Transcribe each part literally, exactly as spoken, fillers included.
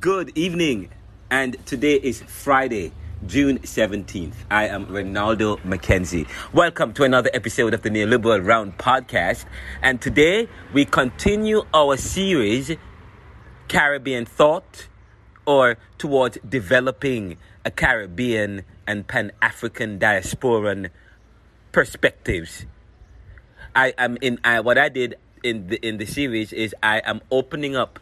Good evening, and today is Friday, June seventeenth. I am Ronaldo McKenzie. Welcome to another episode of the Neoliberal Round Podcast, and today we continue our series, Caribbean Thought, or towards developing a Caribbean and Pan-African diasporan perspectives. I am in I, what I did in the in the series is I am opening up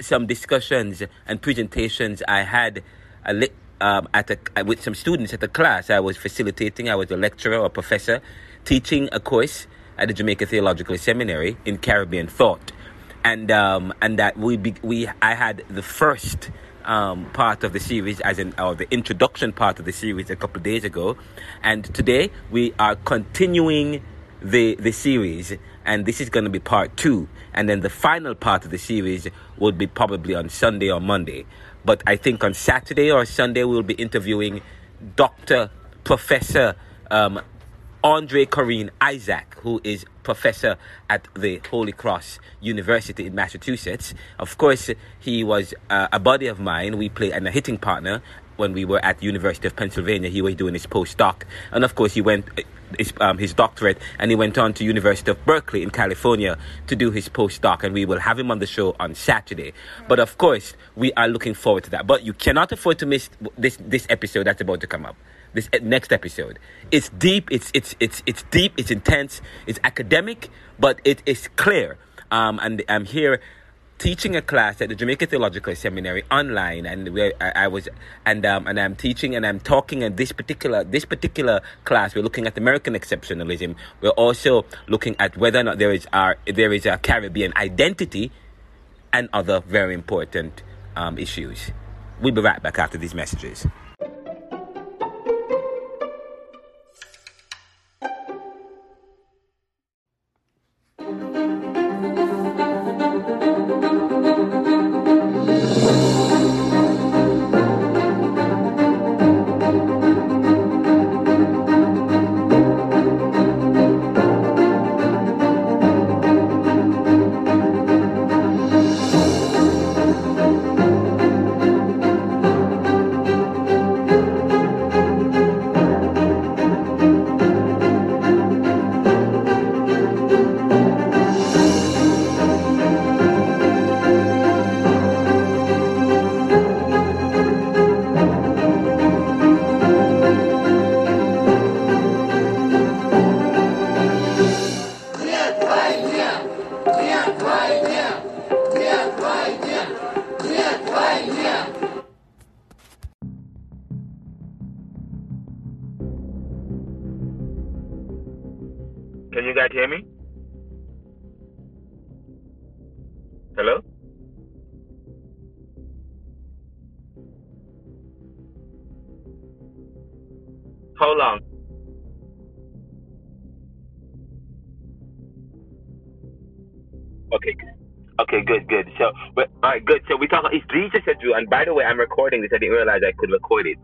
some discussions and presentations I had a li- um, at a, with some students at a class I was facilitating. I was a lecturer or professor teaching a course at the Jamaica Theological Seminary in Caribbean Thought, and um, and that we be, we I had the first um, part of the series, as in or the introduction part of the series, a couple of days ago, and today we are continuing the the series. And this is going to be part two. And then the final part of the series will be probably on Sunday or Monday. But I think on Saturday or Sunday, we'll be interviewing Doctor Professor um, Andre K. Isaacs, who is professor at the Holy Cross University in Massachusetts. Of course, he was uh, a buddy of mine. We played and a hitting partner when we were at University of Pennsylvania. He was doing his postdoc. And of course, he went... His, um, his doctorate, and he went on to University of Berkeley in California to do his postdoc, and we will have him on the show on Saturday. But of course, we are looking forward to that. But you cannot afford to miss this this episode that's about to come up. This next episode, it's deep, it's it's it's it's deep, it's intense, it's academic, but it is clear. Um, and I'm here teaching a class at the Jamaica Theological Seminary online, and where I, I was, and um, and I'm teaching and I'm talking. And this particular this particular class, we're looking at American exceptionalism. We're also looking at whether or not there is our there is a Caribbean identity, and other very important um, issues. We'll be right back after these messages. How long? Okay, okay, good, good. So, all right, good. So we talk. Is Jesus a Jew? And by the way, I'm recording this. I didn't realize I could record it.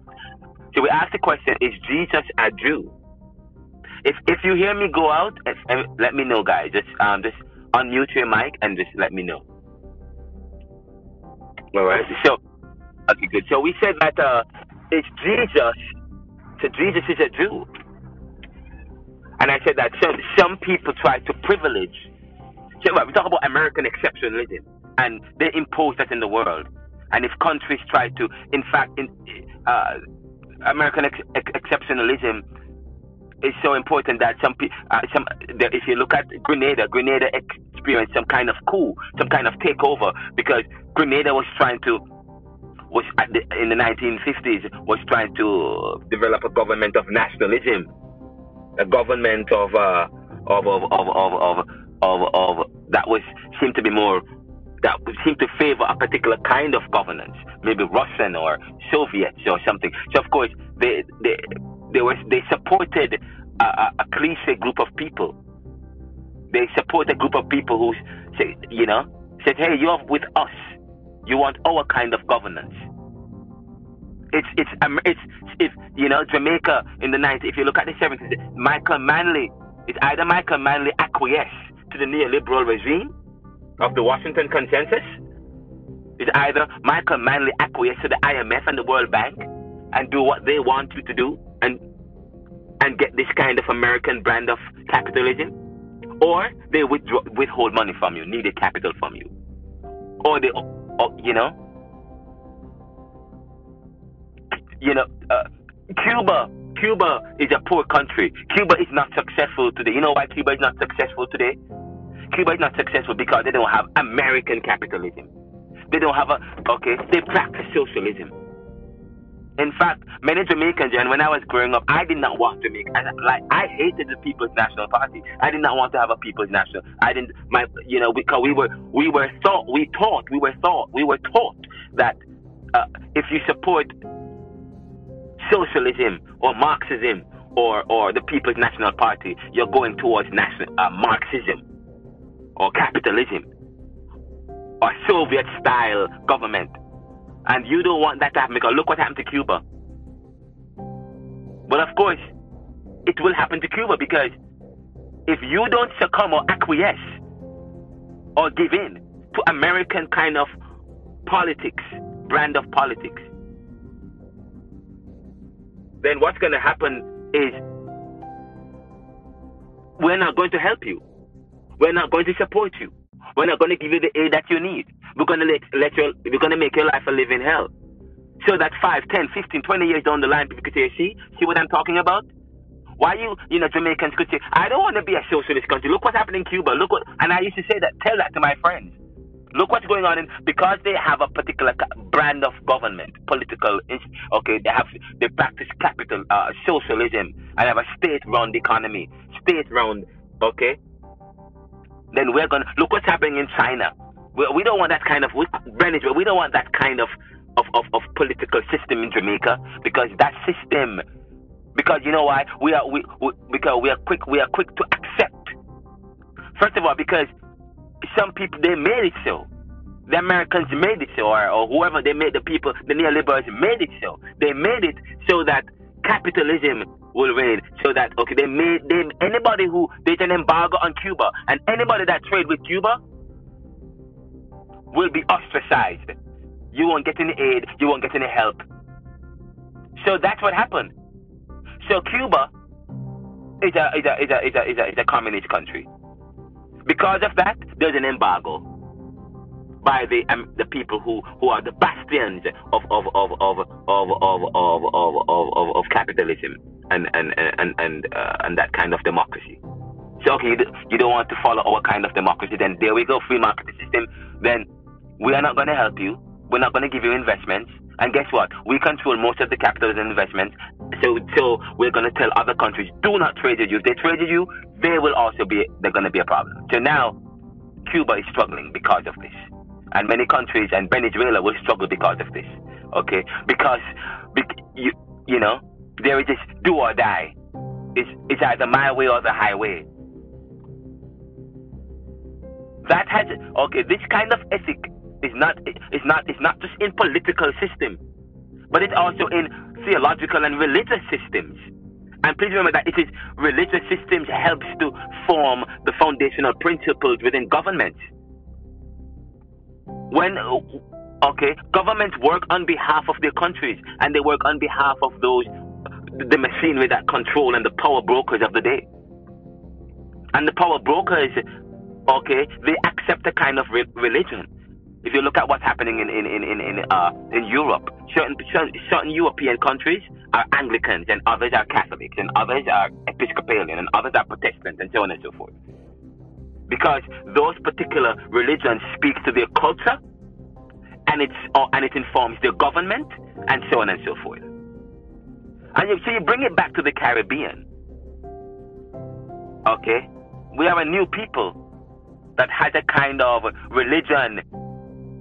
So we asked the question: is Jesus a Jew? If if you hear me go out, let me know, guys. Just um, just unmute your mic and just let me know. All right. So, okay, good. So we said that uh, is Jesus. So Jesus is a Jew. And I said that some, some people try to privilege. So well, we talk about American exceptionalism, and they impose that in the world. And if countries try to, in fact, in, uh, American ex- ex- exceptionalism is so important that some people, uh, some, if you look at Grenada, Grenada experienced some kind of coup, some kind of takeover, because Grenada was trying to was at the, in the nineteen fifties was trying to develop a government of nationalism, a government of uh, of, of, of, of, of of of that was seemed to be more that seemed to favor a particular kind of governance, maybe Russian or Soviets or something. So of course they they they was they supported a, a, a cliche group of people. They support a group of people who say, you know, said, hey, you're with us. You want our kind of governance. It's it's um, it's if you know Jamaica in the nineties. If you look at the seventies, Michael Manley. It's either Michael Manley acquiesced to the neoliberal regime of the Washington Consensus, is either Michael Manley acquiesce to the I M F and the World Bank and do what they want you to do and and get this kind of American brand of capitalism, or they withdraw, withhold money from you, needed capital from you, or they, or, you know, you know, uh, Cuba. Cuba is a poor country. Cuba is not successful today. You know why Cuba is not successful today? Cuba is not successful because they don't have American capitalism. They don't have a, okay, they practice socialism. In fact, many Jamaicans, and when I was growing up, I did not want Jamaica. I, like, I hated the People's National Party. I did not want to have a People's National. I didn't, my, you know, because we were, we were thought, we taught, we were thought, we were taught that uh, if you support socialism or Marxism or, or the People's National Party, you're going towards national uh, Marxism or capitalism or Soviet-style government. And you don't want that to happen because look what happened to Cuba. But of course, it will happen to Cuba because if you don't succumb or acquiesce or give in to American kind of politics, brand of politics, then what's going to happen is we're not going to help you. We're not going to support you. We're not going to give you the aid that you need. We're going to let, let your, we're going to make your life a living hell. So that five, ten, fifteen, twenty years down the line, people could say, see, see what I'm talking about? Why you, you know, Jamaicans could say, I don't want to be a socialist country. Look what's happening in Cuba. Look what, and I used to say that, tell that to my friends. Look what's going on in, because they have a particular brand of government, political, okay, they have, they practice capital, uh, socialism, and have a state-run economy, state-run, okay? Then we're going to, look what's happening in China. We, we don't want that kind of, we, Venezuela, we don't want that kind of, of, of, of political system in Jamaica, because that system, because you know why? We are, we, we, because we are quick, we are quick to accept. First of all, because some people, they made it so. The Americans made it so, or, or whoever they made, the people, the neoliberals made it so. They made it so that capitalism will reign. So that, okay, they made, they, anybody who, there's an embargo on Cuba, and anybody that trade with Cuba will be ostracized. You won't get any aid, you won't get any help. So that's what happened. So Cuba is a, is a, is a, is a, is a, is a communist country. Because of that, there's an embargo by the um, the people who, who are the bastions of of of of of of of of, of, of capitalism and and and and, uh, and that kind of democracy. So okay, you don't want to follow our kind of democracy. Then there we go, free market system. Then we are not going to help you. We're not going to give you investments. And guess what? We control most of the capital and investments. So, so we're going to tell other countries, do not trade with you. If they trade with you, they will also be, they're going to be a problem. So now, Cuba is struggling because of this. And many countries, and Venezuela will struggle because of this. Okay? Because, you, you know, there is this do or die. It's, it's either my way or the highway. That has, okay, this kind of ethic, It's not, it's not, it's not just in political system, but it's also in theological and religious systems. And please remember that it is religious systems helps to form the foundational principles within government. When, okay, governments work on behalf of their countries, and they work on behalf of those, the machinery that control and the power brokers of the day. And the power brokers, okay, they accept a kind of re- religion. If you look at what's happening in in in in in, uh, in Europe, certain, certain certain European countries are Anglicans, and others are Catholics, and others are Episcopalian, and others are Protestants, and so on and so forth. Because those particular religions speak to their culture, and it's uh, and it informs their government, and so on and so forth. And you, so you bring it back to the Caribbean. Okay, we are a new people that has a kind of religion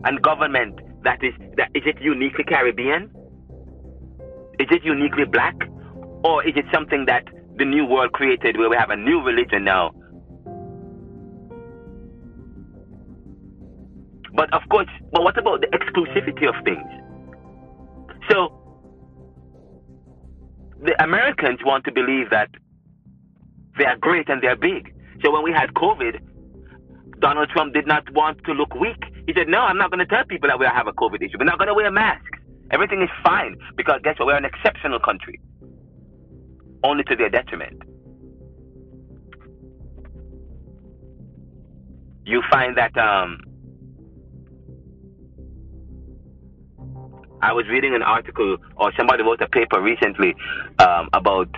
and government that is, that is it uniquely Caribbean? Is it uniquely black? Or is it something that the new world created where we have a new religion now? But of course, but what about the exclusivity of things? So, the Americans want to believe that they are great and they are big. So when we had COVID, Donald Trump did not want to look weak. He said, no, I'm not going to tell people that we have a COVID issue. We're not going to wear masks. Everything is fine because guess what? We're an exceptional country. Only to their detriment. You find that um, I was reading an article, or somebody wrote a paper recently um, about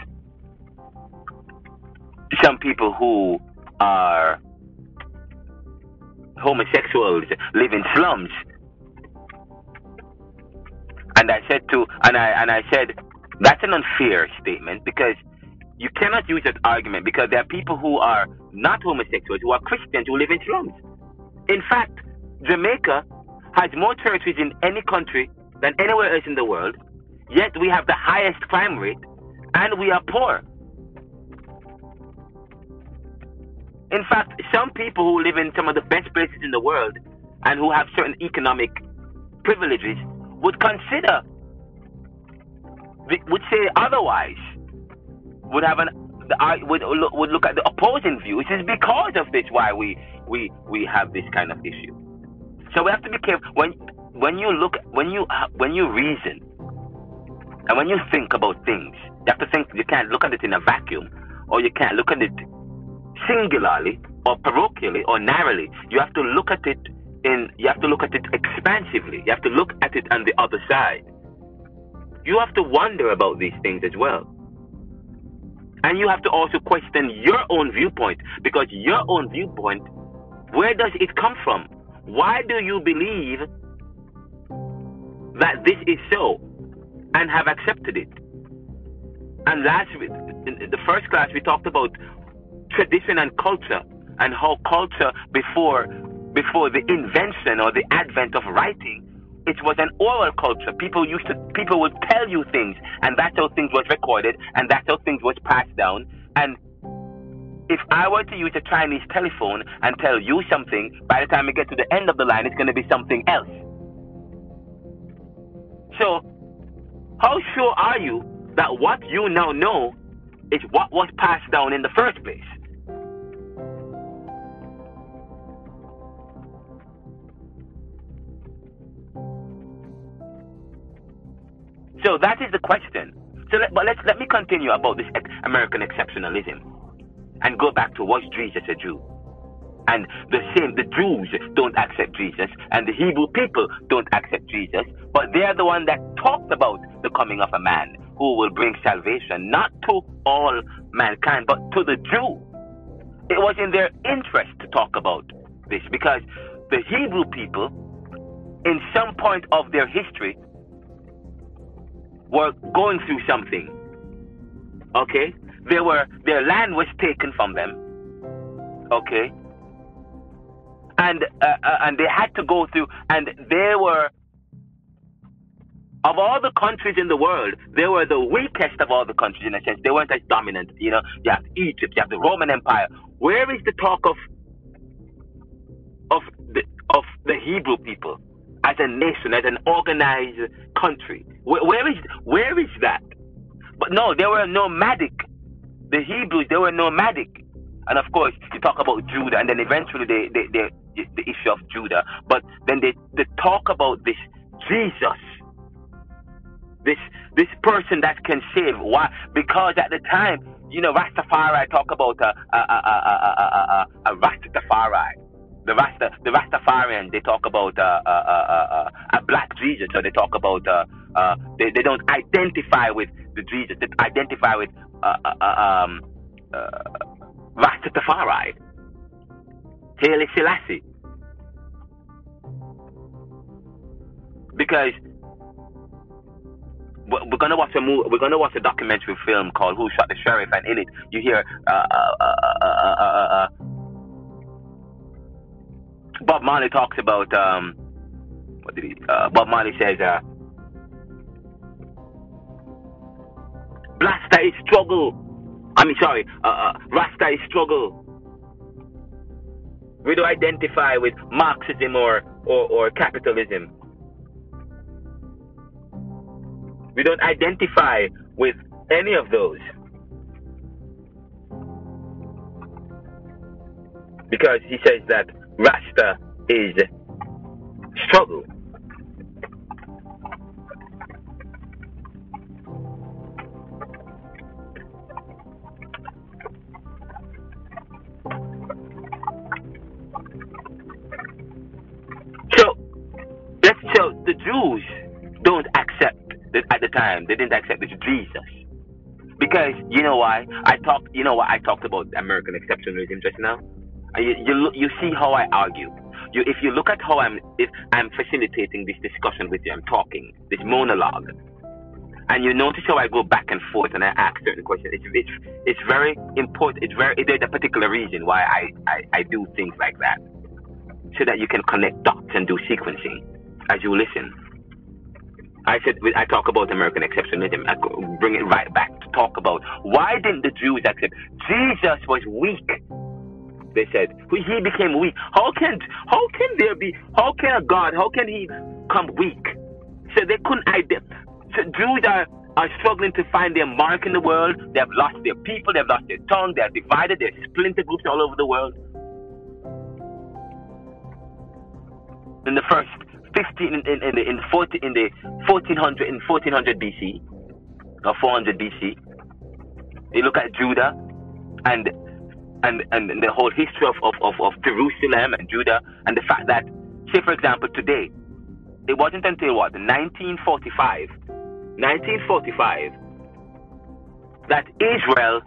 some people who are homosexuals live in slums, and I said to and I and I said that's an unfair statement, because you cannot use that argument, because there are people who are not homosexuals who are Christians who live in slums. In fact, Jamaica has more churches in any country than anywhere else in the world, yet we have the highest crime rate and we are poor. In fact, some people who live in some of the best places in the world and who have certain economic privileges would consider, would say otherwise, would have an would would look at the opposing view. It is because of this why we we we have this kind of issue. So we have to be careful when when you look when you when you reason and when you think about things. You have to think. You can't look at it in a vacuum, or you can't look at it singularly or parochially or narrowly. You have to look at it in you have to look at it expansively. You have to look at it on the other side. You have to wonder about these things as well, and you have to also question your own viewpoint, because your own viewpoint, where does it come from? Why do you believe that this is so and have accepted it? And last week, in the first class, we talked about tradition and culture, and how culture before before the invention or the advent of writing, it was an oral culture. People used to people would tell you things, and that's how things was recorded, and that's how things was passed down. And if I were to use a Chinese telephone and tell you something, by the time we get to the end of the line, it's going to be something else. So how sure are you that what you now know is what was passed down in the first place? So that is the question. So, let, but let's let me continue about this American exceptionalism, and go back to, was Jesus a Jew? And the same, the Jews don't accept Jesus, and the Hebrew people don't accept Jesus, but they are the one that talked about the coming of a man who will bring salvation, not to all mankind, but to the Jew. It was in their interest to talk about this, because the Hebrew people, in some point of their history, were going through something. Okay? They were, their land was taken from them. Okay? And uh, uh, and they had to go through, and they were, of all the countries in the world, they were the weakest of all the countries, in a sense. They weren't as dominant. You know, you have Egypt, you have the Roman Empire. Where is the talk of of the of the Hebrew people as a nation, as an organized country? Where, where is where is that? But no, they were nomadic. The Hebrews, they were nomadic, and of course, you talk about Judah, and then eventually they they, they the issue of Judah. But then they they talk about this Jesus. This this person that can save. Why? Because at the time, you know, Rastafari talk about a a a a a, a, a Rastafari, the Rasta the Rastafarian. They talk about a a a a, a black Jesus, or they talk about uh uh they, they don't identify with the Jesus. They identify with uh, uh, um uh, Rastafari, Haile Selassie, because. We're gonna watch a movie, we're gonna watch a documentary film called "Who Shot the Sheriff," and in it, you hear uh, uh, uh, uh, uh, uh, uh, Bob Marley talks about um, what did he? Uh, Bob Marley says, uh, "Blaster is struggle." I mean, sorry, uh, uh, Rasta is struggle. We don't identify with Marxism or or, or capitalism. We don't identify with any of those, because he says that Rasta is So the Jews don't accept that at the time. They didn't accept this Jesus. Because, you know why? I talked, you know why I talked about American exceptionalism just now? You, you, you see how I argue. You, if you look at how I'm, if I'm facilitating this discussion with you, I'm talking, this monologue, and you notice how I go back and forth and I ask certain questions. It's it's, it's very important. It's very there's a particular reason why I, I, I do things like that, so that you can connect dots and do sequencing as you listen. I said I talk about American exceptionalism. I bring it right back to talk about why didn't the Jews accept Jesus was weak. They said he became weak. How can how can there be? How can a God? How can he come weak? So they couldn't identify. So Jews are, are struggling to find their mark in the world. They have lost their people. They have lost their tongue. They are divided. They are splinter groups all over the world. In the first fifteen, in, in, in the in forty, in the fourteen hundred, in fourteen hundred B C or four hundred B C, you look at Judah and and and the whole history of, of of of Jerusalem and Judah, and the fact that, say for example, today, it wasn't until what nineteen forty-five. nineteen forty-five that Israel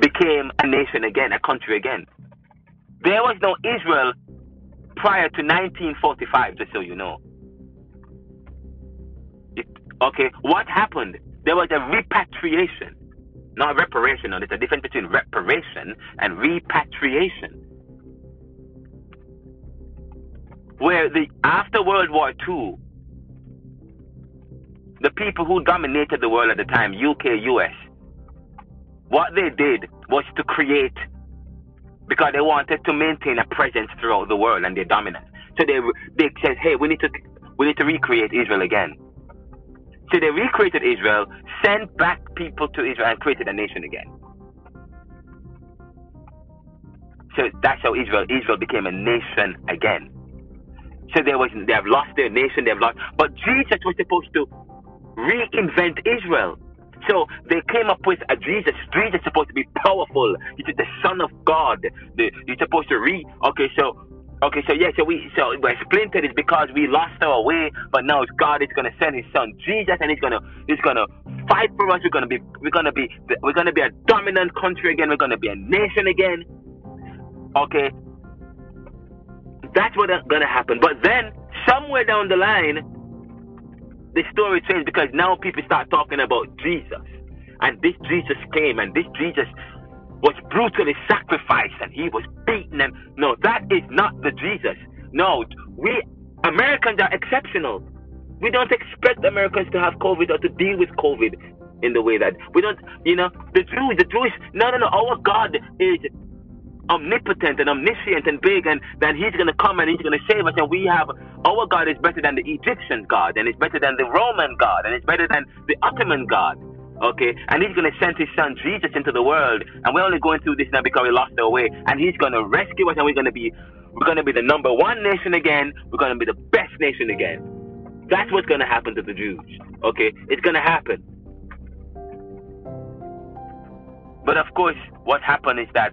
became a nation again, a country again. There was no Israel prior to nineteen forty-five, just so you know. It, okay, what happened? There was a repatriation, not reparation. There's a difference between reparation and repatriation. Where the after World War Two, the people who dominated the world at the time, U K, U S, what they did was to create, because they wanted to maintain a presence throughout the world and their dominance. So they they said, hey, we need to we need to recreate Israel again. So they recreated Israel, sent back people to Israel, and created a nation again. So that's how Israel Israel became a nation again. So they was they have lost their nation, they have lost, but Jesus was supposed to reinvent Israel. So they came up with a Jesus. Jesus is supposed to be powerful. He's the Son of God. The, he's supposed to re. Okay, so, okay, so yeah, so we so we're splintered is because we lost our way. But now God is gonna send His Son Jesus, and He's gonna He's gonna fight for us. We're gonna be we're gonna be we're gonna be a dominant country again. We're gonna be a nation again. Okay, that's what's gonna happen. But then somewhere down the line, the story changed, because now people start talking about Jesus, and this Jesus came, and this Jesus was brutally sacrificed, and he was beaten. And no, that is not the Jesus. No, we Americans are exceptional. We don't expect Americans to have COVID or to deal with COVID in the way that we don't. You know, the Jews, the Jewish. No, no, no. Our God is omnipotent and omniscient and big, and then he's going to come and he's going to save us, and we have our God is better than the Egyptian God, and it's better than the Roman God, and it's better than the Ottoman God. Okay, and he's going to send his son Jesus into the world, and we're only going through this now because we lost our way, and he's going to rescue us, and we're going to be we're going to be the number one nation again. We're going to be the best nation again. That's what's going to happen to the Jews. Okay, it's going to happen. But of course, what happened is that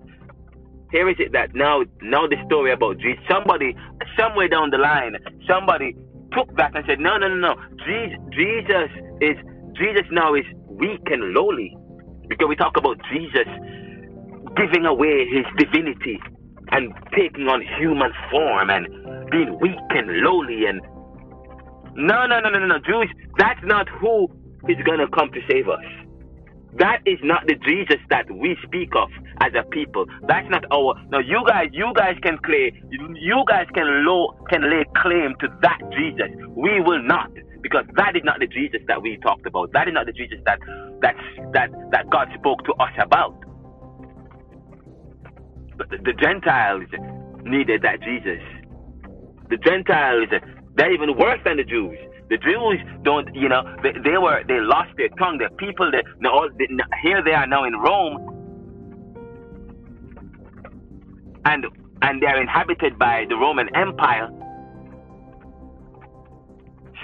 here is it that now, now the story about Jesus, somebody, somewhere down the line, somebody took that and said, no, no, no, no, Jesus, Jesus is, Jesus now is weak and lowly, because we talk about Jesus giving away his divinity and taking on human form and being weak and lowly, and no, no, no, no, no, no, Jews, that's not who is going to come to save us. That is not the Jesus that we speak of as a people. That's not our. Now you guys, you guys can claim, you guys can low, can lay claim to that Jesus. We will not, because that is not the Jesus that we talked about. That is not the Jesus that that that that God spoke to us about. But the, the Gentiles needed that Jesus. The Gentiles, they're even worse than the Jews. The Jews don't, you know, they, they were, they lost their tongue, their people, they, no, they, no, here they are now in Rome, and and they're inhabited by the Roman Empire.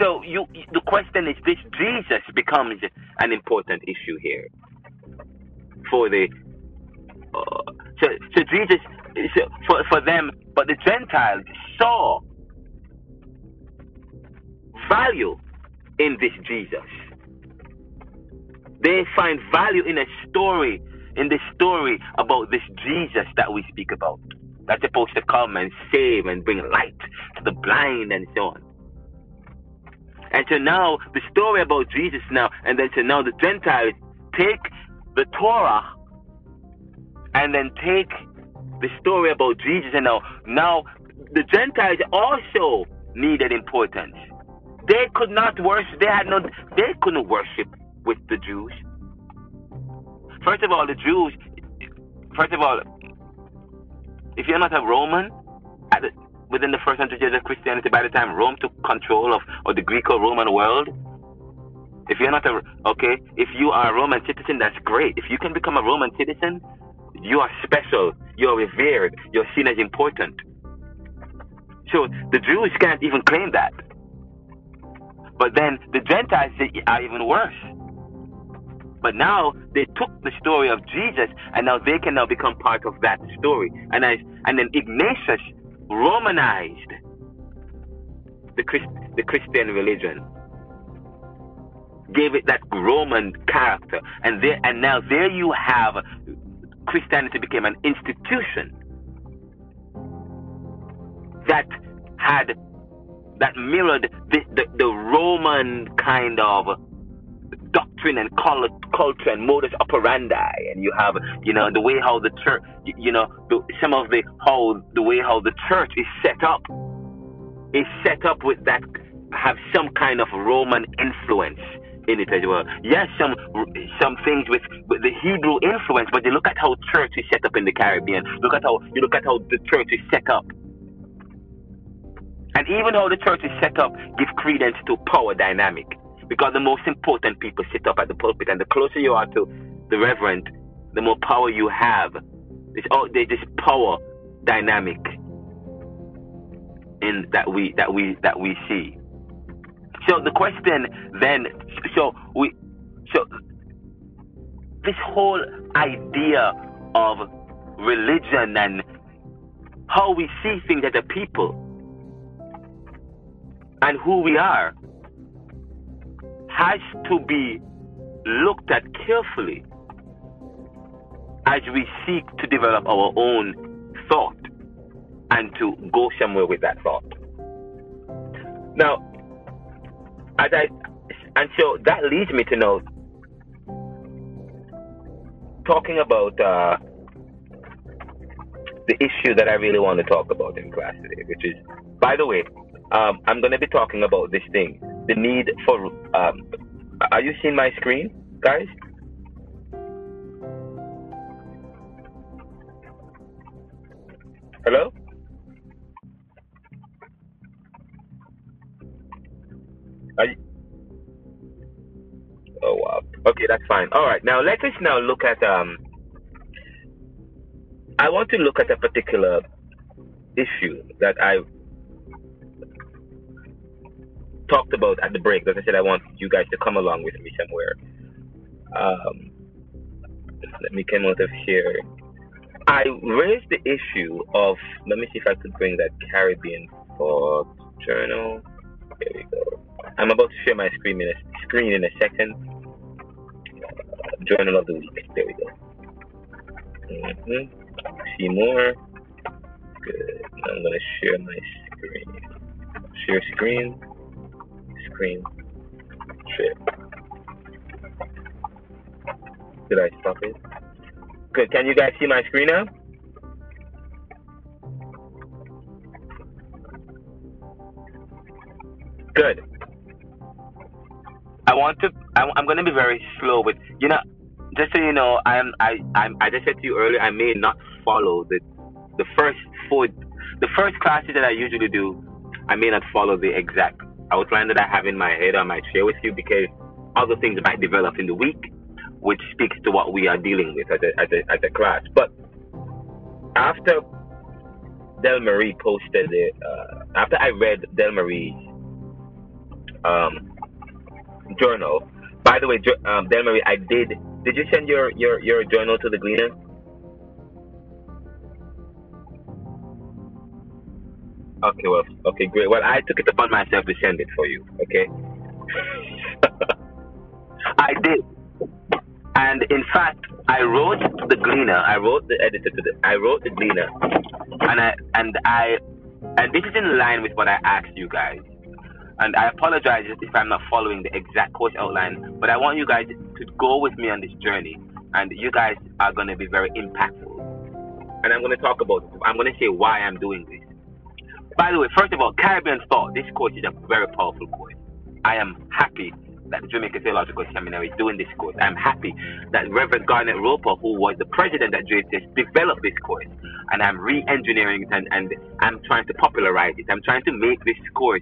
So you, the question is this, Jesus becomes an important issue here for the, uh, so, so Jesus, so for, for them, but the Gentiles saw value in this Jesus. They find value in a story, in the story about this Jesus that we speak about, that's supposed to come and save and bring light to the blind and so on. And so now the story about Jesus now, and then to now the Gentiles take the Torah and then take the story about Jesus, and now now the Gentiles also needed importance. They could not worship. They had no. They couldn't worship with the Jews. First of all, the Jews. First of all, if you're not a Roman, at the, within the first hundred years of Christianity, by the time Rome took control of or the Greco-Roman world, if you're not a okay, if you are a Roman citizen, that's great. If you can become a Roman citizen, you are special. You are revered. You're seen as important. So the Jews can't even claim that. But then the Gentiles are even worse. But now they took the story of Jesus, and now they can now become part of that story. And I, and then Ignatius Romanized the Christ, the Christian religion, gave it that Roman character, and there and now there you have Christianity became an institution that had that mirrored the, the, the Roman kind of doctrine and culture and modus operandi, and you have, you know, the way how the church, you know, the, some of the how the way how the church is set up is set up with that have some kind of Roman influence in it as well. Yes, some some things with, with the Hebrew influence, but you look at how church is set up in the Caribbean. Look at how you look at how the church is set up. And even how the church is set up gives credence to power dynamic, because the most important people sit up at the pulpit, and the closer you are to the reverend, the more power you have. It's all, there's this power dynamic in that we that we that we see. So the question then, so we, so this whole idea of religion and how we see things as a people and who we are has to be looked at carefully as we seek to develop our own thought and to go somewhere with that thought. Now, as I, and so that leads me to now talking about uh, the issue that I really want to talk about in class today, which is, by the way, um, I'm going to be talking about this thing, the need for, um, are you seeing my screen, guys? Hello? Are you? Oh, wow. Okay, that's fine. All right, now let us now look at, um, I want to look at a particular issue that I talked about at the break, because I said I want you guys to come along with me somewhere. Um, let me come out of here. I raised the issue of, let me see if I could bring that Caribbean Thought journal. There we go. I'm about to share my screen in a, screen in a second. Uh, journal of the week. There we go. Mm-hmm. See more. Good. I'm going to share my screen. Share screen. Screen. Shit. Did I stop it? Good. Can you guys see my screen now? Good. I want to. I, I'm going to be very slow with. You know, just so you know, I'm. I. I'm, I just said to you earlier, I may not follow the, the first four, the first classes that I usually do. I may not follow the exact outline that I have in my head. I might share with you because other things might develop in the week, which speaks to what we are dealing with as a, as a, as a class. But after Del Marie posted it, uh, after I read Del Marie's um, journal, by the way, um, Del Marie, I did, did you send your, your, your journal to the Gleaner? Okay, well, okay, great. Well, I took it upon myself to send it for you, okay? I did. And in fact, I wrote the Gleaner, I wrote the editor to the, I wrote the Gleaner, and I, and I, and this is in line with what I asked you guys. And I apologize if I'm not following the exact course outline, but I want you guys to go with me on this journey, and you guys are going to be very impactful. And I'm going to talk about, I'm going to say why I'm doing this. By the way, first of all, Caribbean Thought, this course is a very powerful course. I am happy that the Jamaica Theological Seminary is doing this course. I'm happy that Reverend Garnett Roper, who was the president at J T S, developed this course. And I'm re-engineering it, and, and I'm trying to popularize it. I'm trying to make this course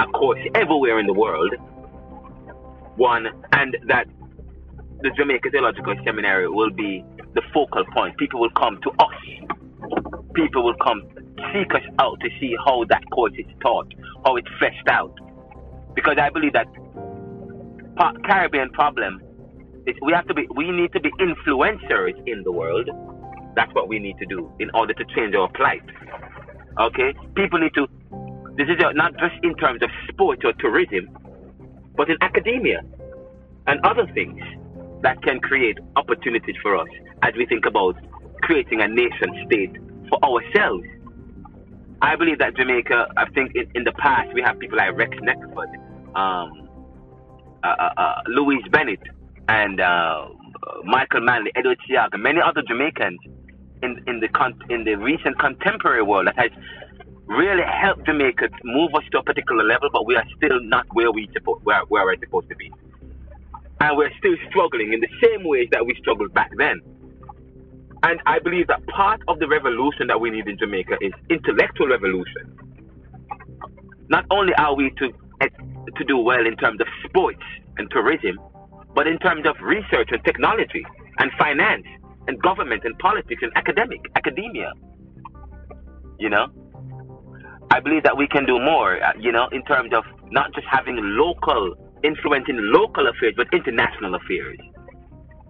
a course everywhere in the world. One, and that the Jamaica Theological Seminary will be the focal point. People will come to us. People will come seek us out to see how that course is taught, how it's fleshed out. Because I believe that pa- Caribbean problem is we have to be, we need to be influencers in the world. That's what we need to do in order to change our plight. Okay, people need to. This is not just in terms of sport or tourism, but in academia and other things that can create opportunities for us as we think about creating a nation state for ourselves. I believe that Jamaica, I think in, in the past, we have people like Rex Nesford, um, uh, uh, Louise Bennett, and uh, Michael Manley, Edward Chiaga, many other Jamaicans in, in, the con- in the recent contemporary world that has really helped Jamaica move us to a particular level, but we are still not where, we suppo- where, where we're supposed to be. And we're still struggling in the same ways that we struggled back then. And I believe that part of the revolution that we need in Jamaica is intellectual revolution. Not only are we to to do well in terms of sports and tourism, but in terms of research and technology and finance and government and politics and academic, academia. You know? I believe that we can do more, you know, in terms of not just having local, influencing local affairs, but international affairs.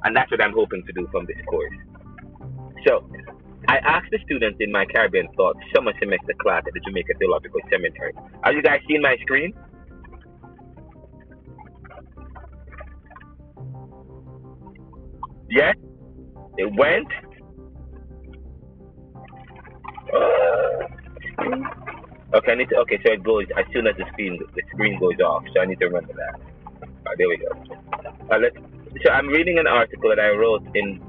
And that's what I'm hoping to do from this course. So, I asked the students in my Caribbean Thought summer semester class at the Jamaica Theological Seminary. Are you guys seeing my screen? Yes? It went? Uh, okay, I need to, okay, so it goes, as soon as the screen the screen goes off, so I need to remember that. All right, there we go. Uh, let's, so, I'm reading an article that I wrote in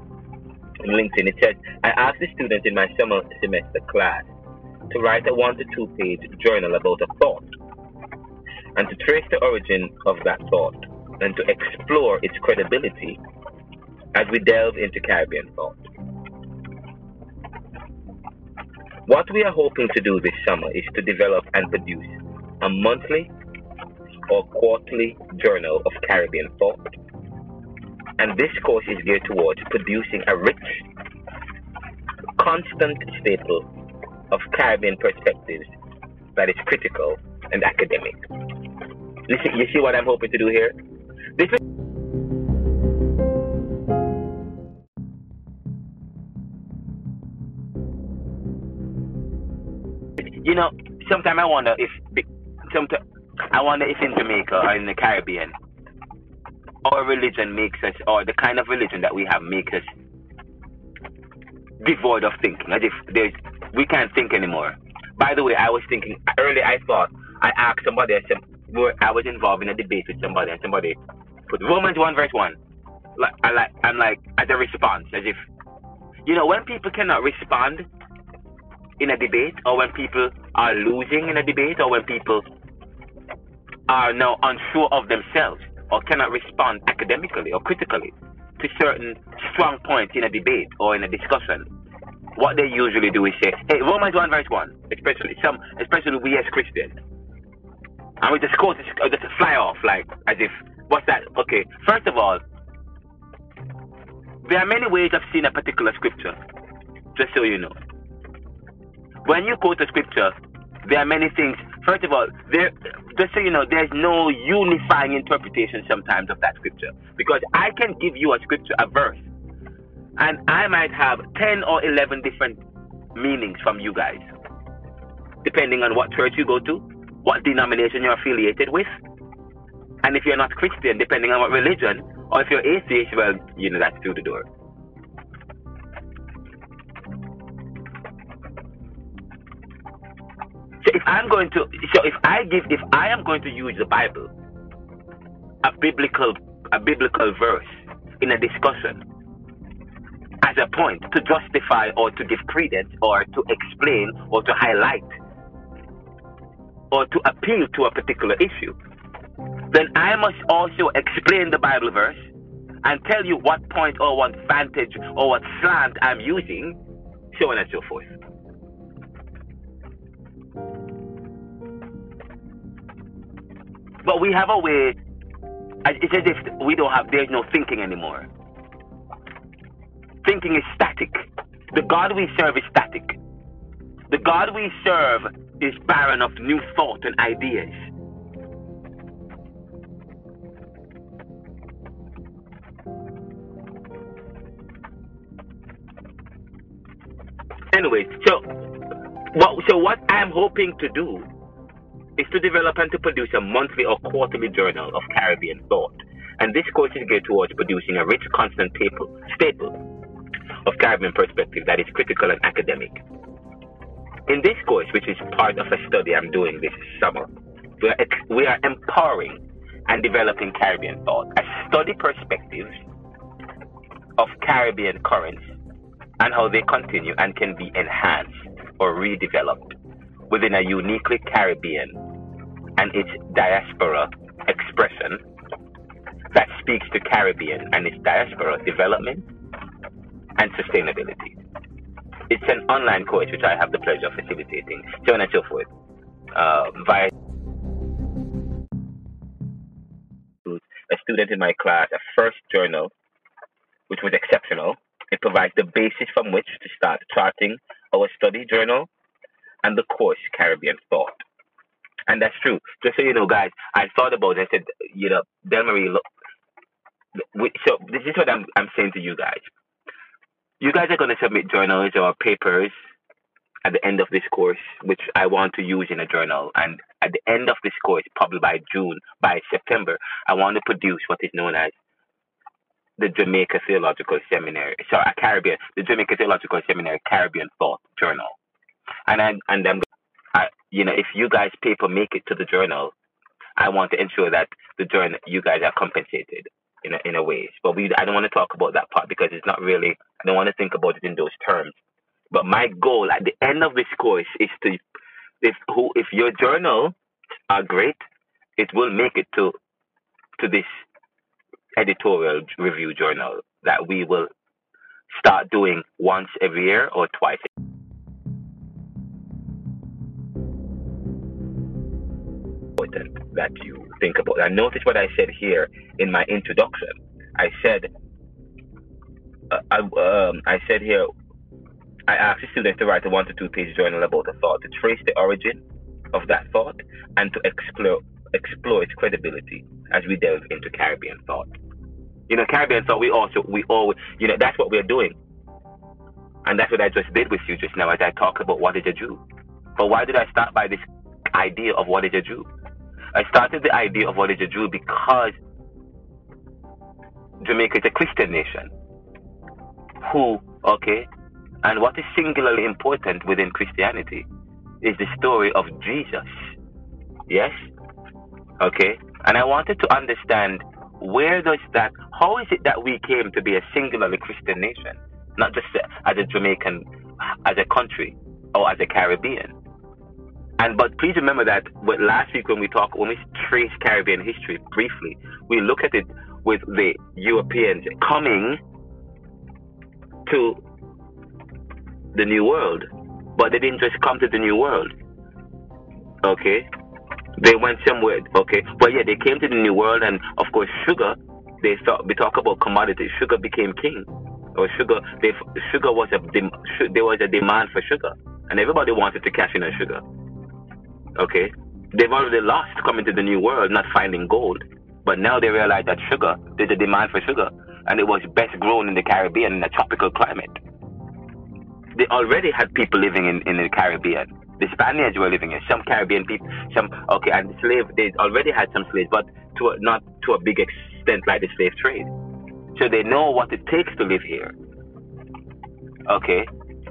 LinkedIn. It says, I asked the students in my summer semester class to write a one to two page journal about a thought and to trace the origin of that thought and to explore its credibility as we delve into Caribbean thought. What we are hoping to do this summer is to develop and produce a monthly or quarterly journal of Caribbean thought. And this course is geared towards producing a rich, constant staple of Caribbean perspectives that is critical and academic. You see, you see what I'm hoping to do here? This is... You know, sometimes I wonder if... Sometimes I wonder if in Jamaica or in the Caribbean, our religion makes us, or the kind of religion that we have makes us devoid of thinking, as if there's, we can't think anymore. By the way, I was thinking, earlier I thought, I asked somebody, I, said, I was involved in a debate with somebody, and somebody put Romans one verse one. Like, I like, I'm like, as a response, as if, you know, when people cannot respond in a debate, or when people are losing in a debate, or when people are now unsure of themselves, or cannot respond academically or critically to certain strong points in a debate or in a discussion, what they usually do is say, hey, Romans one verse one, especially some, especially we as Christians. And we just quote, just fly off, like, as if, what's that? Okay, first of all, there are many ways of seeing a particular scripture, just so you know. When you quote a scripture, there are many things. First of all, there, just so you know, there's no unifying interpretation sometimes of that scripture. Because I can give you a scripture, a verse, and I might have ten or eleven different meanings from you guys. depending on what church you go to, what denomination you're affiliated with. And if you're not Christian, depending on what religion, or if you're atheist, well, you know, that's through the door. So if I'm going to, so if I give, if I am going to use the Bible, a biblical, a biblical verse in a discussion as a point to justify or to give credence or to explain or to highlight or to appeal to a particular issue, then I must also explain the Bible verse and tell you what point or what vantage or what slant I'm using, so on and so forth. But we have a way, it's as if we don't have, there's no thinking anymore. Thinking is static. The God we serve is static. The God we serve is barren of new thought and ideas. Anyway, so what, so what I'm hoping to do is to develop and to produce a monthly or quarterly journal of Caribbean thought. And this course is geared towards producing a rich, constant paper, staple of Caribbean perspective that is critical and academic. In this course, which is part of a study I'm doing this summer, we are, ex- we are empowering and developing Caribbean thought as study perspectives of Caribbean currents and how they continue and can be enhanced or redeveloped within a uniquely Caribbean and its diaspora expression that speaks to Caribbean and its diaspora development and sustainability. It's an online course which I have the pleasure of facilitating, so on and so forth, uh, via a student in my class, a first journal, which was exceptional. It provides the basis from which to start charting our study journal and the course Caribbean Thought. And that's true. Just so you know, guys, I thought about it. I said, you know, Delmarie, look. We, so this is what I'm I'm saying to you guys. You guys are going to submit journals or papers at the end of this course, which I want to use in a journal. And at the end of this course, probably by June, by September, I want to produce what is known as the Jamaica Theological Seminary. Sorry, a Caribbean, the Jamaica Theological Seminary Caribbean Thought Journal. And I, and I'm, I, you know, if you guys' paper make it to the journal, I want to ensure that the journal, you guys are compensated in a, in a ways. But we, I don't want to talk about that part because it's not really, I don't want to think about it in those terms. But my goal at the end of this course is to, if who, if your journals are great, it will make it to, to this editorial review journal that we will start doing once every year or twice. That you think about. And notice what I said here in my introduction. I said, uh, I, um, I said here, I asked the students to write a one to two page journal about a thought, to trace the origin of that thought, and to explore explore its credibility as we delve into Caribbean thought. You know, Caribbean thought. We also we always, you know, that's what we're doing, and that's what I just did with you just now as I talk about what is a Jew. But why did I start by this idea of what is a Jew? I started the idea of what is a Jew because Jamaica is a Christian nation. Who, okay, and what is singularly important within Christianity is the story of Jesus. Yes? Okay, and I wanted to understand where does that, how is it that we came to be a singularly Christian nation? Not just as a Jamaican, as a country, or as a Caribbean. And but please remember that last week when we talked, when we traced Caribbean history briefly, we looked at it with the Europeans coming to the New World, but they didn't just come to the New World. Okay, they went somewhere. Okay, but yeah, they came to the New World, and of course, sugar. They thought we talk about commodities. Sugar became king, or sugar. They sugar was a there was a demand for sugar, and everybody wanted to cash in on sugar. Okay, they've already lost coming to the New World, not finding gold. But now they realize that sugar, there's a demand for sugar, and it was best grown in the Caribbean in a tropical climate. They already had people living in, in the Caribbean the Spaniards were living in, some Caribbean people, some, okay, and the slave, they already had some slaves, but to a, not to a big extent like the slave trade. So they know what it takes to live here. Okay.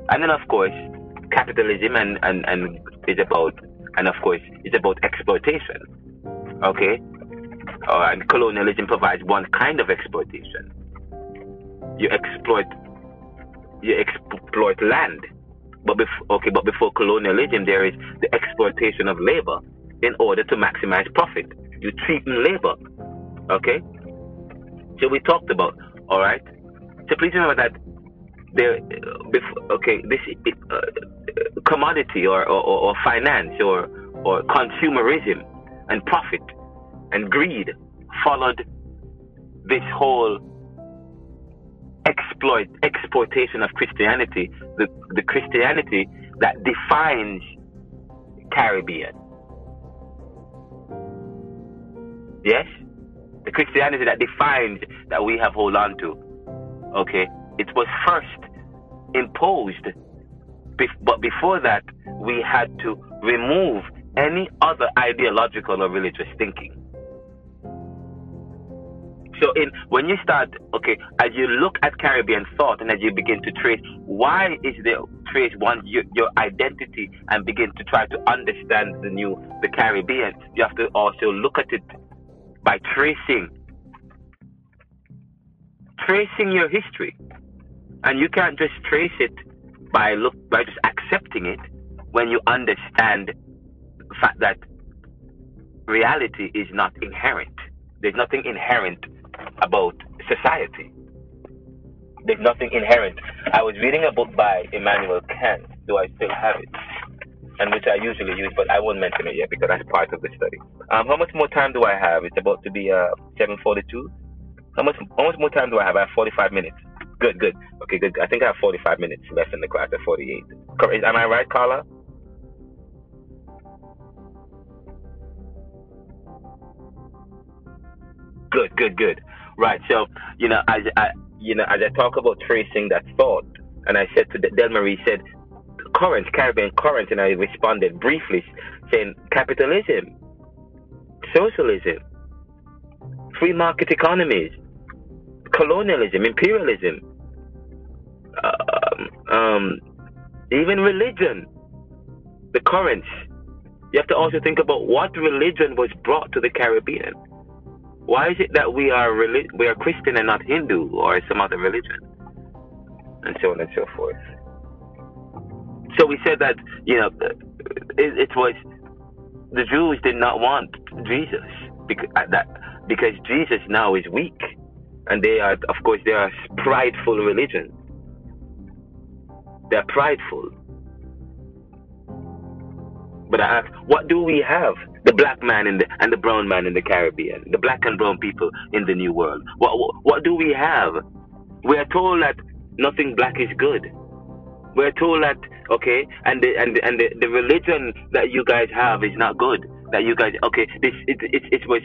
And then, of course, capitalism and, and, and is about, and of course, it's about exploitation. Okay. Uh, and colonialism provides one kind of exploitation. You exploit, you exploit land. But before, okay, but before colonialism, there is the exploitation of labor in order to maximize profit. You treat labor, okay? So we talked about, all right? So please remember that there, before, okay, this uh, commodity or, or, or finance or, or consumerism and profit and greed followed this whole exploit exploitation of Christianity, the, the Christianity that defines Caribbean. Yes? The Christianity that defines, that we have hold on to. Okay? It was first imposed, but before that we had to remove any other ideological or religious thinking. So in, when you start, okay, as you look at Caribbean thought and as you begin to trace, why is there, trace one, your, your identity and begin to try to understand the new, the Caribbean, you have to also look at it by tracing, tracing your history. And you can't just trace it by look, by just accepting it when you understand the fact that reality is not inherent. There's nothing inherent about society. There's nothing inherent. I was reading a book by Immanuel Kant, though I still have it, and which I usually use, but I won't mention it yet because that's part of the study. Um, how much more time do I have? It's about to be uh, seven forty-two. How much, how much more time do I have? I have forty-five minutes. Good, good. Okay, good. I think I have forty-five minutes left in the class at forty-eight. Am I right, Carla? Good, good, good. Right. So, you know, as I, you know, as I talk about tracing that thought, and I said to the, Delmarie said, current, Caribbean current, and I responded briefly saying capitalism, socialism, free market economies, colonialism, imperialism, um, um, even religion, the currents. You have to also think about what religion was brought to the Caribbean. Why is it that we are relig- we are Christian and not Hindu or some other religion, and so on and so forth? So we said that, you know, it, it was the Jews did not want Jesus because that because Jesus now is weak, and they are, of course, they are prideful religion. They're prideful. But I ask, what do we have? The black man in the, and the brown man in the Caribbean, the black and brown people in the New World. What, what, what do we have? We are told that nothing black is good. We are told that, okay, and the, and the, and the, the religion that you guys have is not good. That you guys, okay, this it it, it was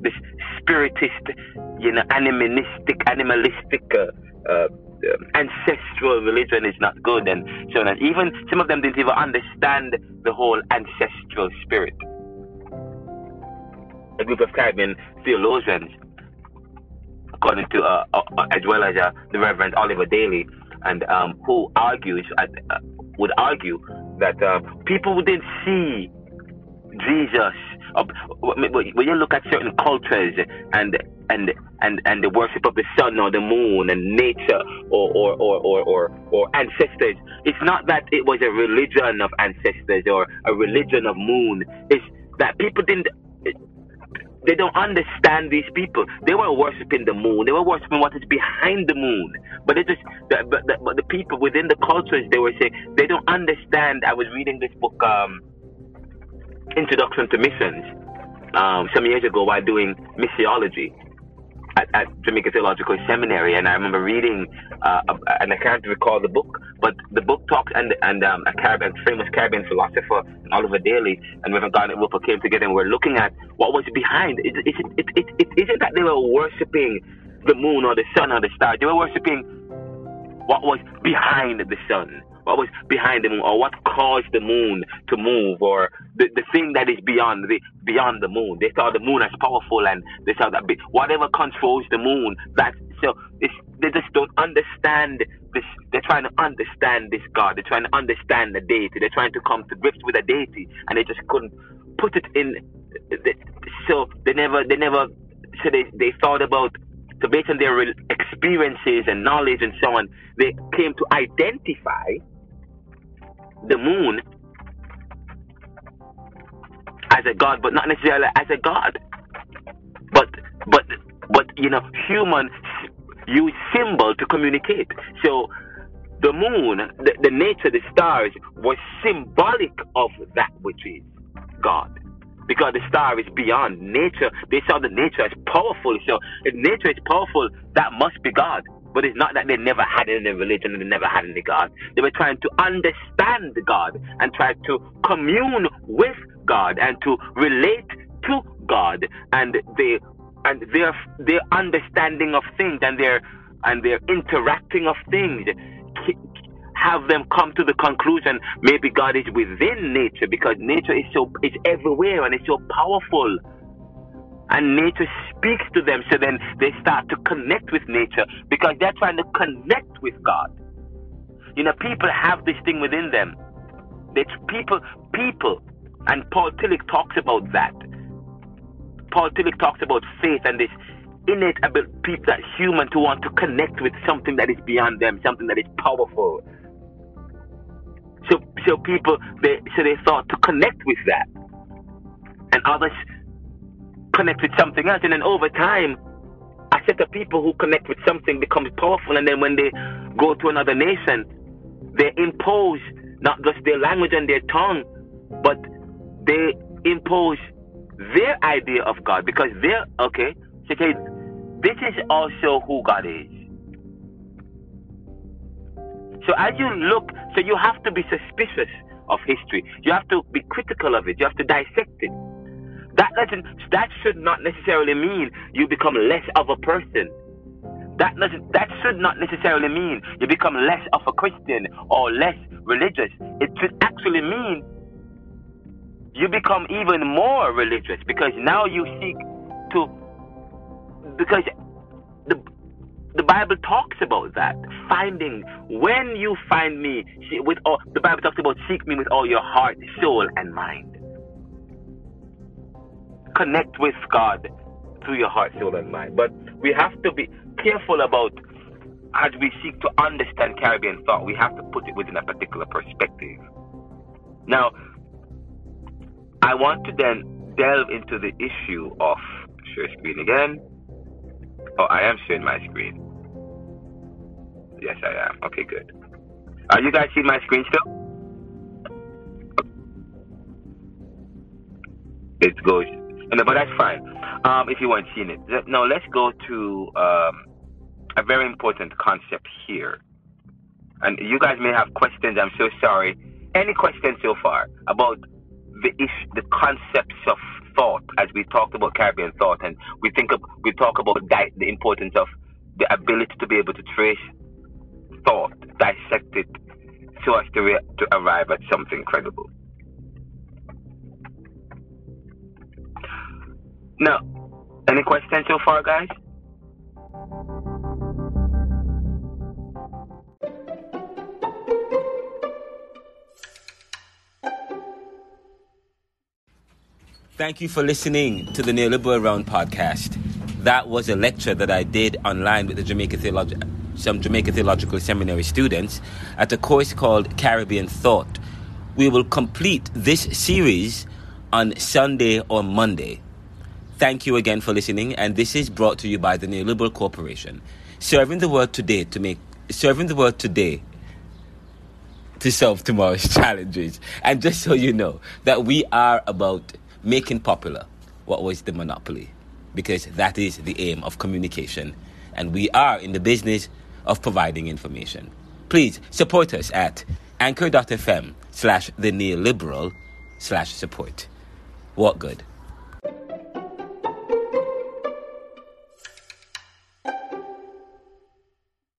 this spiritist, you know, animistic, animalistic. Uh, uh, Um, ancestral religion is not good, and so on. Even some of them didn't even understand the whole ancestral spirit. A group of Caribbean theologians, according to uh, uh, as well as uh, the Reverend Oliver Daly, and um, who argues at, uh, would argue that uh, people who didn't see Jesus, uh, when you look at certain cultures and and and and the worship of the sun or the moon and nature or or, or or or or ancestors, it's not that it was a religion of ancestors or a religion of moon. It's that people didn't, they don't understand these people. They were worshiping the moon, they were worshiping what is behind the moon, but it just the, but, the, but the people within the cultures, they were saying they don't understand. I was reading this book, um Introduction to Missions, um some years ago while doing missiology At, at Jamaica Theological Seminary, and I remember reading, uh, and I can't recall the book, but the book talks, and and um, a Caribbean, famous Caribbean philosopher, Oliver Daly, and Reverend Garnett Roper came together, and we're looking at what was behind. It, it, it, it, it isn't that they were worshiping the moon or the sun or the stars. They were worshiping what was behind the sun, what was behind the moon, or what caused the moon to move, or the, the thing that is beyond the beyond the moon. They saw the moon as powerful, and they saw that whatever controls the moon, that so it's, they just don't understand this. They're trying to understand this God. They're trying to understand the deity. They're trying to come to grips with the deity, and they just couldn't put it in. The, so they never, they never. So they they thought about. So based on their experiences and knowledge and so on, they came to identify the moon as a god, but not necessarily as a god. But but but you know, humans use symbol to communicate. So the moon, the, the nature, the stars was symbolic of that which is God. Because the star is beyond nature. They saw the nature as powerful. So if nature is powerful, that must be God. But it's not that they never had any religion and they never had any God. They were trying to understand God and try to commune with God and to relate to God. And they and their their understanding of things and their and their interacting of things have them come to the conclusion maybe God is within nature, because nature is so it's everywhere and it's so powerful, and nature speaks to them. So then they start to connect with nature because they're trying to connect with God. You know, people have this thing within them. That people, people, and Paul Tillich talks about that. Paul Tillich talks about faith and this innate ability, people, that human to want to connect with something that is beyond them, something that is powerful. So, so people, they, so they thought to connect with that, and others connect with something else, and then over time, a set of people who connect with something becomes powerful, and then when they go to another nation, they impose not just their language and their tongue, but they impose their idea of God, because they're, okay, so they, this is also who God is. So as you look, so you have to be suspicious of history. You have to be critical of it. You have to dissect it. That doesn't, that should not necessarily mean you become less of a person. That doesn't, that should not necessarily mean you become less of a Christian or less religious. It should actually mean you become even more religious, because now you seek to, because the The Bible talks about that. Finding, when you find me, with all, the Bible talks about seek me with all your heart, soul, and mind. Connect with God through your heart, soul, and mind. But we have to be careful about, as we seek to understand Caribbean thought, we have to put it within a particular perspective. Now, I want to then delve into the issue of, share screen again. Oh, I am sharing my screen. Yes, I am. Okay, good. Are you guys seeing my screen still? It goes. No, but that's fine. Um, if you weren't seeing it. Now, let's go to um, a very important concept here. And you guys may have questions. I'm so sorry. Any questions so far about the ish, the concepts of thought, as we talked about Caribbean thought, and we think of, we talk about di- the importance of the ability to be able to trace thought, dissect it, so as to re- to arrive at something credible. Now, any questions so far, guys? Thank you for listening to the Neoliberal Round Podcast. That was a lecture that I did online with the Jamaica Theolog- some Jamaica Theological Seminary students at a course called Caribbean Thought. We will complete this series on Sunday or Monday. Thank you again for listening, and this is brought to you by the Neoliberal Corporation, serving the world today to make serving the world today. to solve tomorrow's challenges. And just so you know that we are about making popular what was the monopoly, because that is the aim of communication, and we are in the business of providing information. Please support us at anchor dot f m slash the neoliberal slash support. Walk good.